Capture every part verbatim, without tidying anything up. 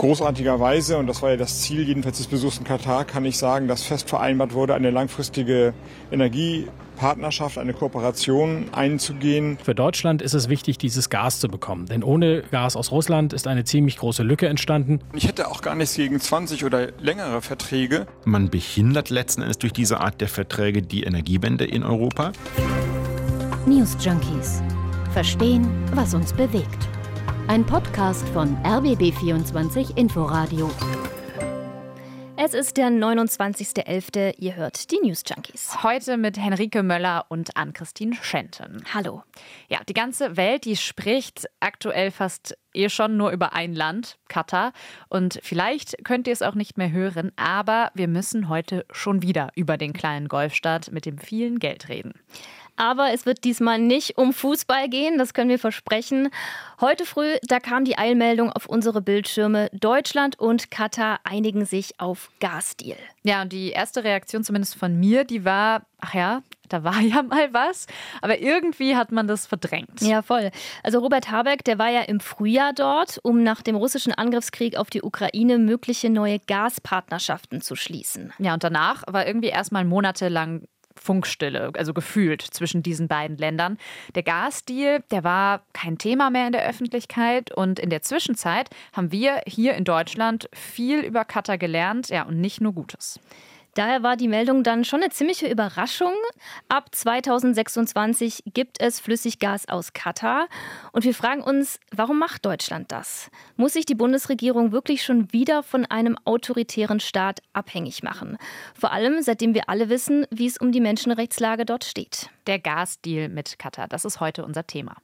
großartigerweise, und das war ja das Ziel jedenfalls des Besuchs in Katar, kann ich sagen, dass fest vereinbart wurde, eine langfristige Energiepartnerschaft, eine Kooperation einzugehen. Für Deutschland ist es wichtig, dieses Gas zu bekommen, denn ohne Gas aus Russland ist eine ziemlich große Lücke entstanden. Ich hätte auch gar nichts gegen zwanzig oder längere Verträge. Man behindert letzten Endes durch diese Art der Verträge die Energiewende in Europa. News Junkies. Verstehen, was uns bewegt. Ein Podcast von R B B vierundzwanzig Inforadio. Es ist der neunundzwanzigster elfter Ihr hört die News Junkies. Heute mit Henrike Möller und Ann-Christine Schenten. Hallo. Ja, die ganze Welt, die spricht aktuell fast eh schon nur über ein Land, Katar. Und vielleicht könnt ihr es auch nicht mehr hören, aber wir müssen heute schon wieder über den kleinen Golfstaat mit dem vielen Geld reden. Aber es wird diesmal nicht um Fußball gehen, das können wir versprechen. Heute früh, da kam die Eilmeldung auf unsere Bildschirme. Deutschland und Katar einigen sich auf Gasdeal. Ja, und die erste Reaktion zumindest von mir, die war, ach ja, da war ja mal was. Aber irgendwie hat man das verdrängt. Ja, voll. Also Robert Habeck, der war ja im Frühjahr dort, um nach dem russischen Angriffskrieg auf die Ukraine mögliche neue Gaspartnerschaften zu schließen. Ja, und danach war irgendwie erstmal monatelang Funkstille, also gefühlt zwischen diesen beiden Ländern. Der Gasdeal, der war kein Thema mehr in der Öffentlichkeit, und in der Zwischenzeit haben wir hier in Deutschland viel über Katar gelernt, ja, und nicht nur Gutes. Daher war die Meldung dann schon eine ziemliche Überraschung. Ab zweitausendsechsundzwanzig gibt es Flüssiggas aus Katar. Und wir fragen uns, warum macht Deutschland das? Muss sich die Bundesregierung wirklich schon wieder von einem autoritären Staat abhängig machen? Vor allem, seitdem wir alle wissen, wie es um die Menschenrechtslage dort steht. Der Gasdeal mit Katar, das ist heute unser Thema.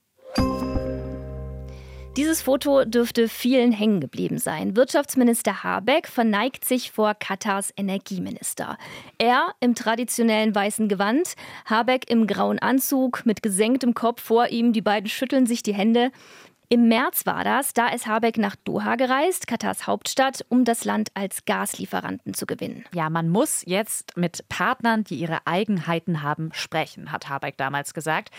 Dieses Foto dürfte vielen hängen geblieben sein. Wirtschaftsminister Habeck verneigt sich vor Katars Energieminister. Er im traditionellen weißen Gewand, Habeck im grauen Anzug, mit gesenktem Kopf vor ihm, die beiden schütteln sich die Hände. Im März war das, da ist Habeck nach Doha gereist, Katars Hauptstadt, um das Land als Gaslieferanten zu gewinnen. Ja, man muss jetzt mit Partnern, die ihre Eigenheiten haben, sprechen, hat Habeck damals gesagt.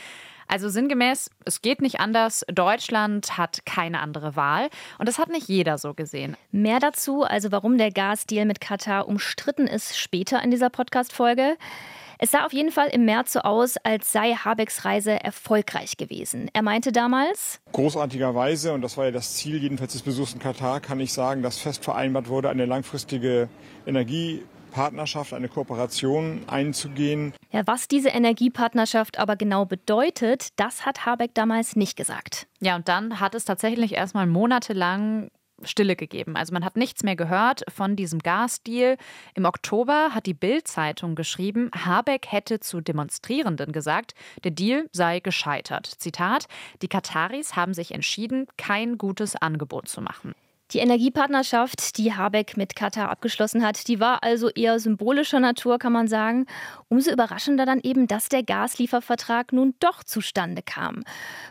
Also sinngemäß, es geht nicht anders, Deutschland hat keine andere Wahl. Und das hat nicht jeder so gesehen. Mehr dazu, also warum der Gasdeal mit Katar umstritten ist, später in dieser Podcast-Folge. Es sah auf jeden Fall im März so aus, als sei Habecks Reise erfolgreich gewesen. Er meinte damals: Großartigerweise, und das war ja das Ziel jedenfalls des Besuchs in Katar, kann ich sagen, dass fest vereinbart wurde, eine langfristige Energie Partnerschaft, eine Kooperation einzugehen. Ja, was diese Energiepartnerschaft aber genau bedeutet, das hat Habeck damals nicht gesagt. Ja, und dann hat es tatsächlich erstmal monatelang Stille gegeben. Also man hat nichts mehr gehört von diesem Gasdeal. Im Oktober hat die Bild-Zeitung geschrieben, Habeck hätte zu Demonstrierenden gesagt, der Deal sei gescheitert. Zitat: Die Kataris haben sich entschieden, kein gutes Angebot zu machen. Die Energiepartnerschaft, die Habeck mit Katar abgeschlossen hat, die war also eher symbolischer Natur, kann man sagen. Umso überraschender dann eben, dass der Gasliefervertrag nun doch zustande kam.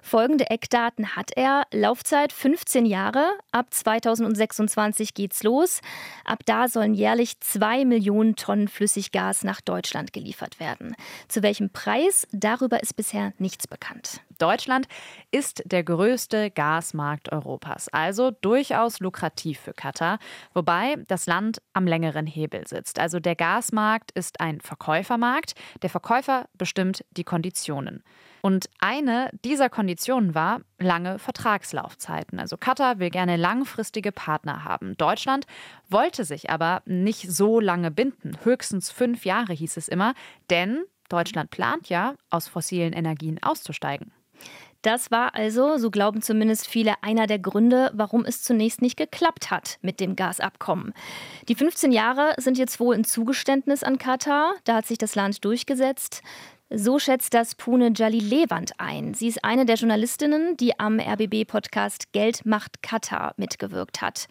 Folgende Eckdaten hat er. Laufzeit fünfzehn Jahre, ab zweitausendsechsundzwanzig geht's los. Ab da sollen jährlich zwei Millionen Tonnen Flüssiggas nach Deutschland geliefert werden. Zu welchem Preis? Darüber ist bisher nichts bekannt. Deutschland ist der größte Gasmarkt Europas, also durchaus lukrativ für Katar, wobei das Land am längeren Hebel sitzt. Also der Gasmarkt ist ein Verkäufermarkt, der Verkäufer bestimmt die Konditionen. Und eine dieser Konditionen war lange Vertragslaufzeiten. Also Katar will gerne langfristige Partner haben. Deutschland wollte sich aber nicht so lange binden, höchstens fünf Jahre hieß es immer, denn Deutschland plant ja, aus fossilen Energien auszusteigen. Das war also, so glauben zumindest viele, einer der Gründe, warum es zunächst nicht geklappt hat mit dem Gasabkommen. Die fünfzehn Jahre sind jetzt wohl ein Zugeständnis an Katar. Da hat sich das Land durchgesetzt. So schätzt das Pune Jalilewand ein. Sie ist eine der Journalistinnen, die am R B B-Podcast Geld macht Katar mitgewirkt hat.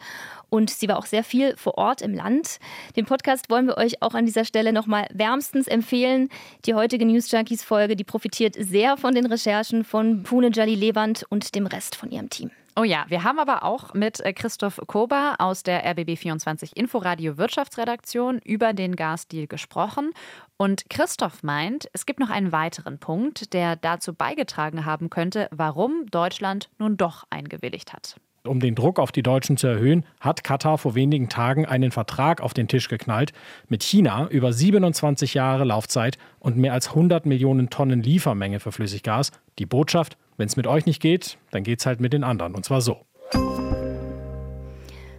Und sie war auch sehr viel vor Ort im Land. Den Podcast wollen wir euch auch an dieser Stelle nochmal wärmstens empfehlen. Die heutige News Junkies-Folge, die profitiert sehr von den Recherchen von Pune Jalilewand und dem Rest von ihrem Team. Oh ja, wir haben aber auch mit Christoph Kober aus der R B B vierundzwanzig Inforadio Wirtschaftsredaktion über den Gasdeal gesprochen. Und Christoph meint, es gibt noch einen weiteren Punkt, der dazu beigetragen haben könnte, warum Deutschland nun doch eingewilligt hat. Um den Druck auf die Deutschen zu erhöhen, hat Katar vor wenigen Tagen einen Vertrag auf den Tisch geknallt mit China über siebenundzwanzig Jahre Laufzeit und mehr als hundert Millionen Tonnen Liefermenge für Flüssiggas. Die Botschaft: Wenn es mit euch nicht geht, dann geht's halt mit den anderen. Und zwar so.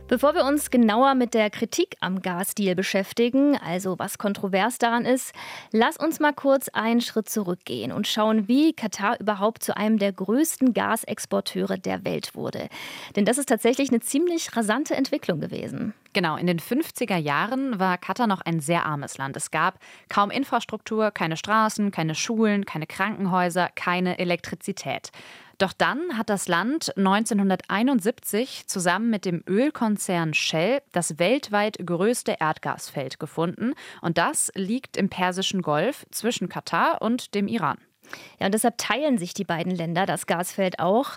Bevor wir uns genauer mit der Kritik am Gasdeal beschäftigen, also was kontrovers daran ist, lass uns mal kurz einen Schritt zurückgehen und schauen, wie Katar überhaupt zu einem der größten Gasexporteure der Welt wurde. Denn das ist tatsächlich eine ziemlich rasante Entwicklung gewesen. Genau, in den fünfziger Jahren war Katar noch ein sehr armes Land. Es gab kaum Infrastruktur, keine Straßen, keine Schulen, keine Krankenhäuser, keine Elektrizität. Doch dann hat das Land neunzehnhunderteinundsiebzig zusammen mit dem Ölkonzern Shell das weltweit größte Erdgasfeld gefunden. Und das liegt im Persischen Golf zwischen Katar und dem Iran. Ja, und deshalb teilen sich die beiden Länder das Gasfeld auch.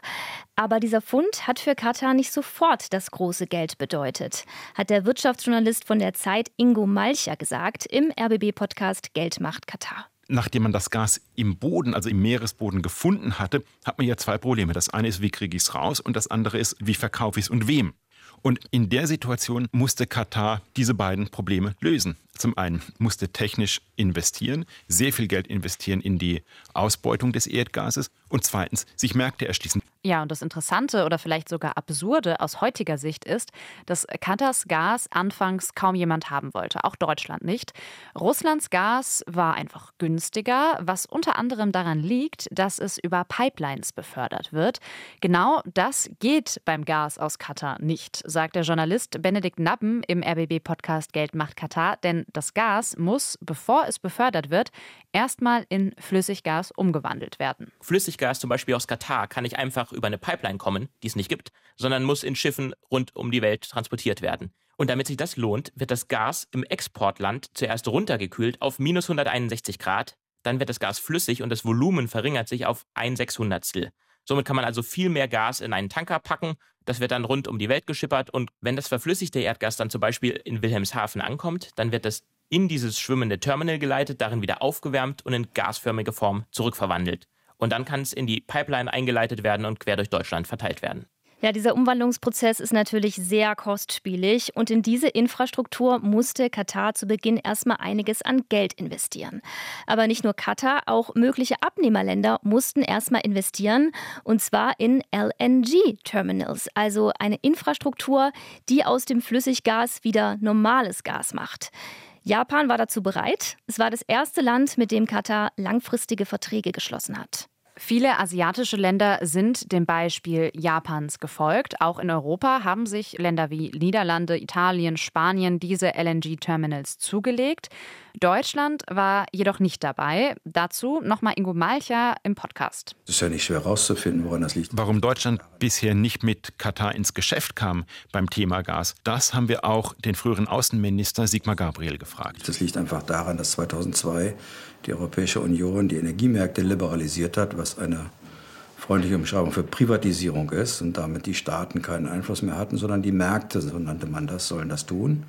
Aber dieser Fund hat für Katar nicht sofort das große Geld bedeutet, hat der Wirtschaftsjournalist von der Zeit Ingo Malcher gesagt im R B B-Podcast Geld macht Katar. Nachdem man das Gas im Boden, also im Meeresboden gefunden hatte, hat man ja zwei Probleme. Das eine ist, wie kriege ich es raus? Und das andere ist, wie verkaufe ich es und wem? Und in der Situation musste Katar diese beiden Probleme lösen. Zum einen musste technisch investieren, sehr viel Geld investieren in die Ausbeutung des Erdgases und zweitens sich Märkte erschließen. Ja, und das Interessante oder vielleicht sogar Absurde aus heutiger Sicht ist, dass Katars Gas anfangs kaum jemand haben wollte, auch Deutschland nicht. Russlands Gas war einfach günstiger, was unter anderem daran liegt, dass es über Pipelines befördert wird. Genau das geht beim Gas aus Katar nicht, sagt der Journalist Benedikt Nappen im R B B-Podcast Geld macht Katar, denn das Gas muss, bevor es befördert wird, erstmal in Flüssiggas umgewandelt werden. Flüssiggas zum Beispiel aus Katar kann ich einfach über eine Pipeline kommen, die es nicht gibt, sondern muss in Schiffen rund um die Welt transportiert werden. Und damit sich das lohnt, wird das Gas im Exportland zuerst runtergekühlt auf minus hunderteinundsechzig Grad, dann wird das Gas flüssig und das Volumen verringert sich auf ein Sechshundertstel. Somit kann man also viel mehr Gas in einen Tanker packen, das wird dann rund um die Welt geschippert und wenn das verflüssigte Erdgas dann zum Beispiel in Wilhelmshaven ankommt, dann wird das in dieses schwimmende Terminal geleitet, darin wieder aufgewärmt und in gasförmige Form zurückverwandelt. Und dann kann es in die Pipeline eingeleitet werden und quer durch Deutschland verteilt werden. Ja, dieser Umwandlungsprozess ist natürlich sehr kostspielig und in diese Infrastruktur musste Katar zu Beginn erstmal einiges an Geld investieren. Aber nicht nur Katar, auch mögliche Abnehmerländer mussten erstmal investieren und zwar in L N G-Terminals, also eine Infrastruktur, die aus dem Flüssiggas wieder normales Gas macht. Japan war dazu bereit. Es war das erste Land, mit dem Katar langfristige Verträge geschlossen hat. Viele asiatische Länder sind dem Beispiel Japans gefolgt. Auch in Europa haben sich Länder wie Niederlande, Italien, Spanien diese L N G-Terminals zugelegt. Deutschland war jedoch nicht dabei. Dazu nochmal Ingo Malcher im Podcast. Es ist ja nicht schwer rauszufinden, woran das liegt. Warum Deutschland bisher nicht mit Katar ins Geschäft kam beim Thema Gas, das haben wir auch den früheren Außenminister Sigmar Gabriel gefragt. Das liegt einfach daran, dass zweitausendzwei die Europäische Union die Energiemärkte liberalisiert hat, was eine freundliche Umschreibung für Privatisierung ist und damit die Staaten keinen Einfluss mehr hatten, sondern die Märkte, so nannte man das, sollen das tun.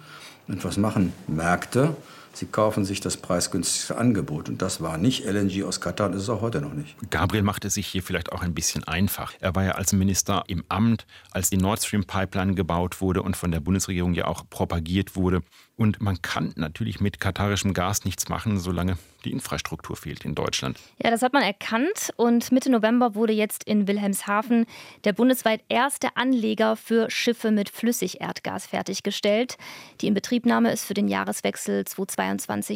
Und was machen Märkte? Sie kaufen sich das preisgünstigste Angebot. Und das war nicht L N G aus Katar und ist es auch heute noch nicht. Gabriel machte sich hier vielleicht auch ein bisschen einfach. Er war ja als Minister im Amt, als die Nord Stream Pipeline gebaut wurde und von der Bundesregierung ja auch propagiert wurde. Und man kann natürlich mit katarischem Gas nichts machen, solange die Infrastruktur fehlt in Deutschland. Ja, das hat man erkannt. Und Mitte November wurde jetzt in Wilhelmshaven der bundesweit erste Anleger für Schiffe mit Flüssigerdgas fertiggestellt. Die Inbetriebnahme ist für den Jahreswechsel zweitausendzweiundzwanzig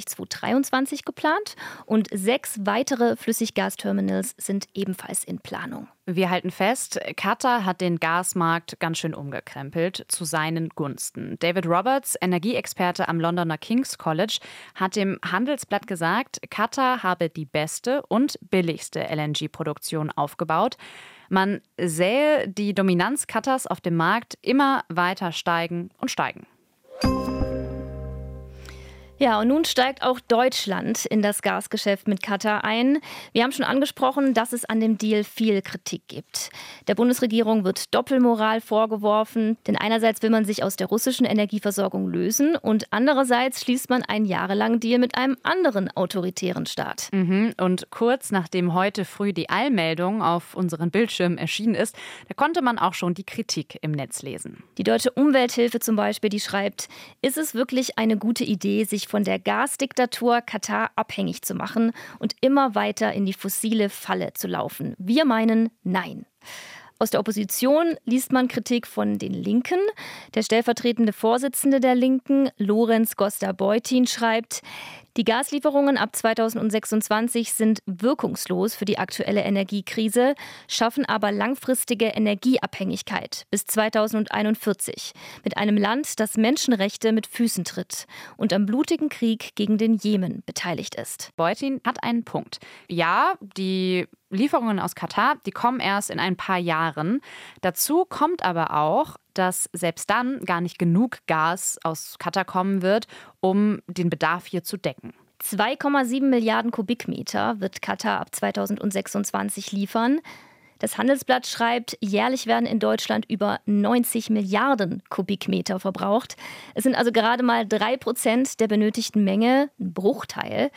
zweitausenddreiundzwanzig geplant. Und sechs weitere Flüssiggasterminals sind ebenfalls in Planung. Wir halten fest, Katar hat den Gasmarkt ganz schön umgekrempelt, zu seinen Gunsten. David Roberts, Energieexperte am Londoner King's College, hat dem Handelsblatt gesagt, Katar habe die beste und billigste L N G-Produktion aufgebaut. Man sähe die Dominanz Katars auf dem Markt immer weiter steigen und steigen. Ja, und nun steigt auch Deutschland in das Gasgeschäft mit Katar ein. Wir haben schon angesprochen, dass es an dem Deal viel Kritik gibt. Der Bundesregierung wird Doppelmoral vorgeworfen, denn einerseits will man sich aus der russischen Energieversorgung lösen und andererseits schließt man einen jahrelangen Deal mit einem anderen autoritären Staat. Mhm. Und kurz nachdem heute früh die Eilmeldung auf unseren Bildschirmen erschienen ist, da konnte man auch schon die Kritik im Netz lesen. Die Deutsche Umwelthilfe zum Beispiel, die schreibt, ist es wirklich eine gute Idee, sich von der Gasdiktatur Katar abhängig zu machen und immer weiter in die fossile Falle zu laufen. Wir meinen nein. Aus der Opposition liest man Kritik von den Linken. Der stellvertretende Vorsitzende der Linken, Lorenz Gosta-Beutin, schreibt, die Gaslieferungen ab zweitausendsechsundzwanzig sind wirkungslos für die aktuelle Energiekrise, schaffen aber langfristige Energieabhängigkeit bis zweitausendeinundvierzig mit einem Land, das Menschenrechte mit Füßen tritt und am blutigen Krieg gegen den Jemen beteiligt ist. Beutin hat einen Punkt. Ja, die Lieferungen aus Katar, die kommen erst in ein paar Jahren. Dazu kommt aber auch, dass selbst dann gar nicht genug Gas aus Katar kommen wird, um den Bedarf hier zu decken. zwei Komma sieben Milliarden Kubikmeter wird Katar ab zweitausendsechsundzwanzig liefern. Das Handelsblatt schreibt, jährlich werden in Deutschland über neunzig Milliarden Kubikmeter verbraucht. Es sind also gerade mal drei Prozent der benötigten Menge, ein Bruchteil.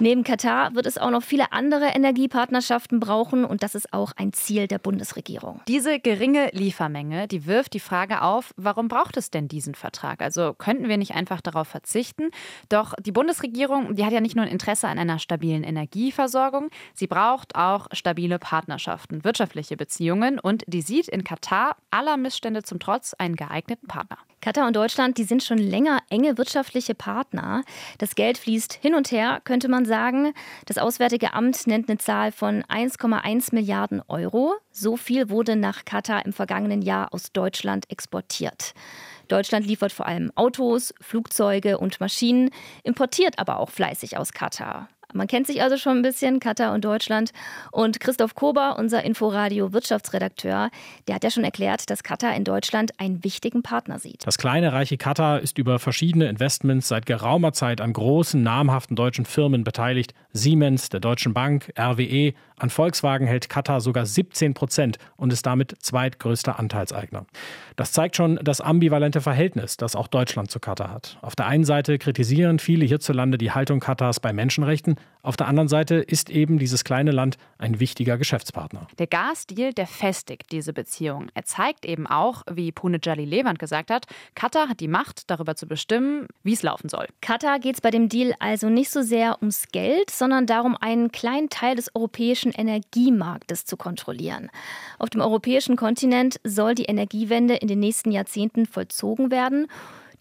Neben Katar wird es auch noch viele andere Energiepartnerschaften brauchen und das ist auch ein Ziel der Bundesregierung. Diese geringe Liefermenge, die wirft die Frage auf, warum braucht es denn diesen Vertrag? Also könnten wir nicht einfach darauf verzichten? Doch die Bundesregierung, die hat ja nicht nur ein Interesse an einer stabilen Energieversorgung, sie braucht auch stabile Partnerschaften, wirtschaftliche Beziehungen und die sieht in Katar aller Missstände zum Trotz einen geeigneten Partner. Katar und Deutschland, die sind schon länger enge wirtschaftliche Partner. Das Geld fließt hin und her, könnte man sagen. Das Auswärtige Amt nennt eine Zahl von eins Komma eins Milliarden Euro. So viel wurde nach Katar im vergangenen Jahr aus Deutschland exportiert. Deutschland liefert vor allem Autos, Flugzeuge und Maschinen, importiert aber auch fleißig aus Katar. Man kennt sich also schon ein bisschen, Katar und Deutschland. Und Christoph Kober, unser Inforadio-Wirtschaftsredakteur, der hat ja schon erklärt, dass Katar in Deutschland einen wichtigen Partner sieht. Das kleine, reiche Katar ist über verschiedene Investments seit geraumer Zeit an großen, namhaften deutschen Firmen beteiligt. Siemens, der Deutschen Bank, R W E. An Volkswagen hält Katar sogar siebzehn Prozent und ist damit zweitgrößter Anteilseigner. Das zeigt schon das ambivalente Verhältnis, das auch Deutschland zu Katar hat. Auf der einen Seite kritisieren viele hierzulande die Haltung Katars bei Menschenrechten. Auf der anderen Seite ist eben dieses kleine Land ein wichtiger Geschäftspartner. Der Gasdeal, der festigt diese Beziehung. Er zeigt eben auch, wie Pune Jalilewand gesagt hat, Katar hat die Macht, darüber zu bestimmen, wie es laufen soll. Katar geht es bei dem Deal also nicht so sehr ums Geld, sondern darum, einen kleinen Teil des europäischen Energiemarktes zu kontrollieren. Auf dem europäischen Kontinent soll die Energiewende in den nächsten Jahrzehnten vollzogen werden.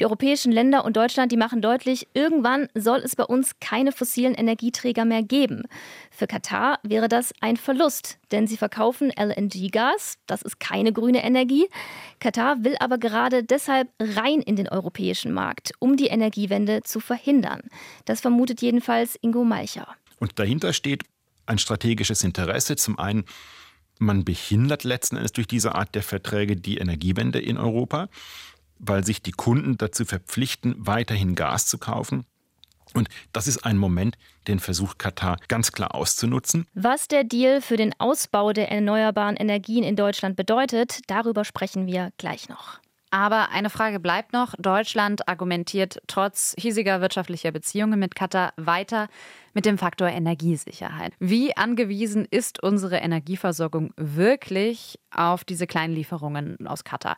Die europäischen Länder und Deutschland, die machen deutlich, irgendwann soll es bei uns keine fossilen Energieträger mehr geben. Für Katar wäre das ein Verlust, denn sie verkaufen L N G-Gas, das ist keine grüne Energie. Katar will aber gerade deshalb rein in den europäischen Markt, um die Energiewende zu verhindern. Das vermutet jedenfalls Ingo Malcher. Und dahinter steht ein strategisches Interesse. Zum einen, man behindert letzten Endes durch diese Art der Verträge die Energiewende in Europa, weil sich die Kunden dazu verpflichten, weiterhin Gas zu kaufen. Und das ist ein Moment, den versucht Katar ganz klar auszunutzen. Was der Deal für den Ausbau der erneuerbaren Energien in Deutschland bedeutet, darüber sprechen wir gleich noch. Aber eine Frage bleibt noch. Deutschland argumentiert trotz hiesiger wirtschaftlicher Beziehungen mit Katar weiter mit dem Faktor Energiesicherheit. Wie angewiesen ist unsere Energieversorgung wirklich auf diese kleinen Lieferungen aus Katar?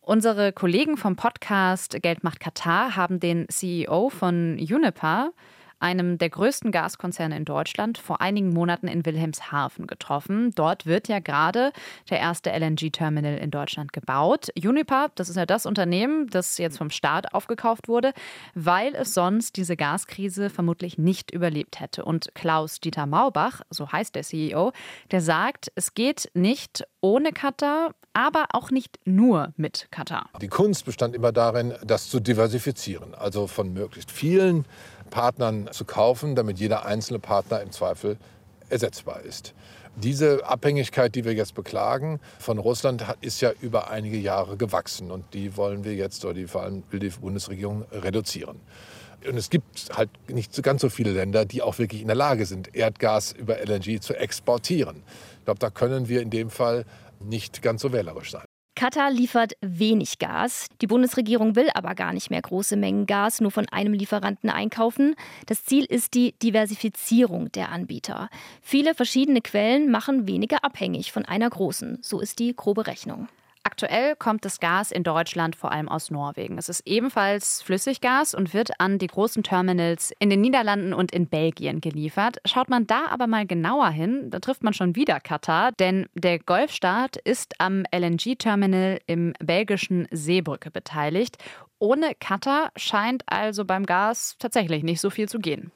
Unsere Kollegen vom Podcast Geld macht Katar haben den C E O von Uniper, einem der größten Gaskonzerne in Deutschland, vor einigen Monaten in Wilhelmshaven getroffen. Dort wird ja gerade der erste L N G-Terminal in Deutschland gebaut. Uniper, das ist ja das Unternehmen, das jetzt vom Staat aufgekauft wurde, weil es sonst diese Gaskrise vermutlich nicht überlebt hätte. Und Klaus-Dieter Maubach, so heißt der C E O, der sagt, es geht nicht ohne Katar, aber auch nicht nur mit Katar. Die Kunst bestand immer darin, das zu diversifizieren, also von möglichst vielen Partnern zu kaufen, damit jeder einzelne Partner im Zweifel ersetzbar ist. Diese Abhängigkeit, die wir jetzt beklagen von Russland, ist ja über einige Jahre gewachsen und die wollen wir jetzt, oder die, vor allem will die Bundesregierung, reduzieren. Und es gibt halt nicht so ganz so viele Länder, die auch wirklich in der Lage sind, Erdgas über L N G zu exportieren. Ich glaube, da können wir in dem Fall nicht ganz so wählerisch sein. Katar liefert wenig Gas. Die Bundesregierung will aber gar nicht mehr große Mengen Gas nur von einem Lieferanten einkaufen. Das Ziel ist die Diversifizierung der Anbieter. Viele verschiedene Quellen machen weniger abhängig von einer großen. So ist die grobe Rechnung. Aktuell kommt das Gas in Deutschland vor allem aus Norwegen. Es ist ebenfalls Flüssiggas und wird an die großen Terminals in den Niederlanden und in Belgien geliefert. Schaut man da aber mal genauer hin, da trifft man schon wieder Katar. Denn der Golfstaat ist am L N G-Terminal im belgischen Seebrücke beteiligt. Ohne Katar scheint also beim Gas tatsächlich nicht so viel zu gehen.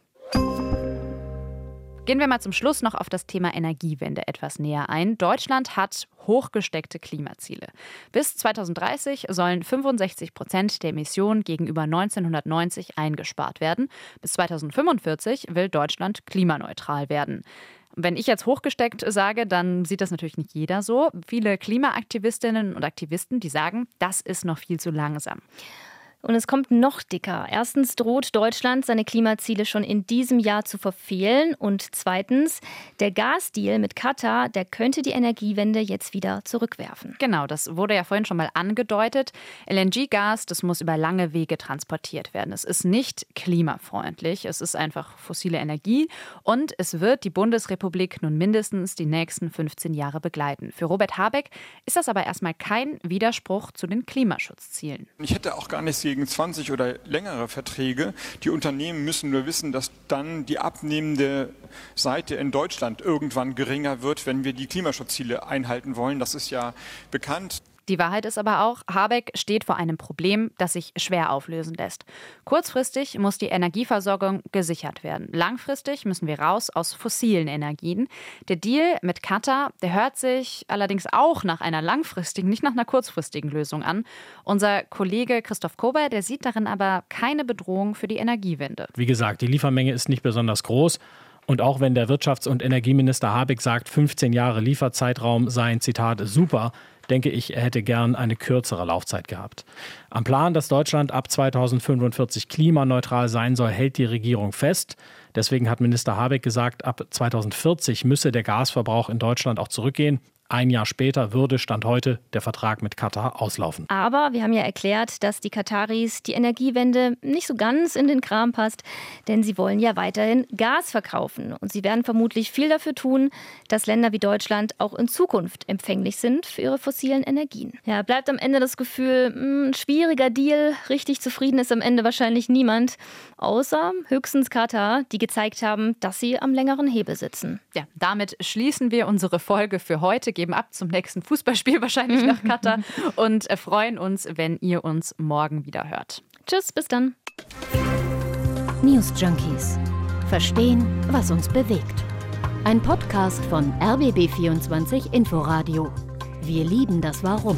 Gehen wir mal zum Schluss noch auf das Thema Energiewende etwas näher ein. Deutschland hat hochgesteckte Klimaziele. Bis zweitausenddreißig sollen fünfundsechzig Prozent der Emissionen gegenüber neunzehnhundertneunzig eingespart werden. Bis zweitausendfünfundvierzig will Deutschland klimaneutral werden. Wenn ich jetzt hochgesteckt sage, dann sieht das natürlich nicht jeder so. Viele Klimaaktivistinnen und Aktivisten, die sagen, das ist noch viel zu langsam. Und es kommt noch dicker. Erstens droht Deutschland, seine Klimaziele schon in diesem Jahr zu verfehlen. Und zweitens, der Gasdeal mit Katar, der könnte die Energiewende jetzt wieder zurückwerfen. Genau, das wurde ja vorhin schon mal angedeutet. L N G-Gas, das muss über lange Wege transportiert werden. Es ist nicht klimafreundlich, es ist einfach fossile Energie. Und es wird die Bundesrepublik nun mindestens die nächsten fünfzehn Jahre begleiten. Für Robert Habeck ist das aber erstmal kein Widerspruch zu den Klimaschutzzielen. Ich hätte auch gar nichts gegen zwanzig oder längere Verträge. Die Unternehmen müssen nur wissen, dass dann die abnehmende Seite in Deutschland irgendwann geringer wird, wenn wir die Klimaschutzziele einhalten wollen. Das ist ja bekannt. Die Wahrheit ist aber auch, Habeck steht vor einem Problem, das sich schwer auflösen lässt. Kurzfristig muss die Energieversorgung gesichert werden. Langfristig müssen wir raus aus fossilen Energien. Der Deal mit Katar, der hört sich allerdings auch nach einer langfristigen, nicht nach einer kurzfristigen Lösung an. Unser Kollege Christoph Kober, der sieht darin aber keine Bedrohung für die Energiewende. Wie gesagt, die Liefermenge ist nicht besonders groß. Und auch wenn der Wirtschafts- und Energieminister Habeck sagt, fünfzehn Jahre Lieferzeitraum seien, Zitat, super, denke ich, er hätte gern eine kürzere Laufzeit gehabt. Am Plan, dass Deutschland ab zweitausendfünfundvierzig klimaneutral sein soll, hält die Regierung fest. Deswegen hat Minister Habeck gesagt, ab zweitausendvierzig müsse der Gasverbrauch in Deutschland auch zurückgehen. Ein Jahr später würde, Stand heute, der Vertrag mit Katar auslaufen. Aber wir haben ja erklärt, dass die Kataris die Energiewende nicht so ganz in den Kram passt, denn sie wollen ja weiterhin Gas verkaufen. Und sie werden vermutlich viel dafür tun, dass Länder wie Deutschland auch in Zukunft empfänglich sind für ihre fossilen Energien. Ja, bleibt am Ende das Gefühl, ein schwieriger Deal, richtig zufrieden ist am Ende wahrscheinlich niemand, außer höchstens Katar, die gezeigt haben, dass sie am längeren Hebel sitzen. Ja, damit schließen wir unsere Folge für heute. Geben ab zum nächsten Fußballspiel, wahrscheinlich nach Katar, und freuen uns, wenn ihr uns morgen wieder hört. Tschüss, bis dann. News Junkies. Verstehen, was uns bewegt. Ein Podcast von R B B vierundzwanzig Inforadio. Wir lieben das Warum.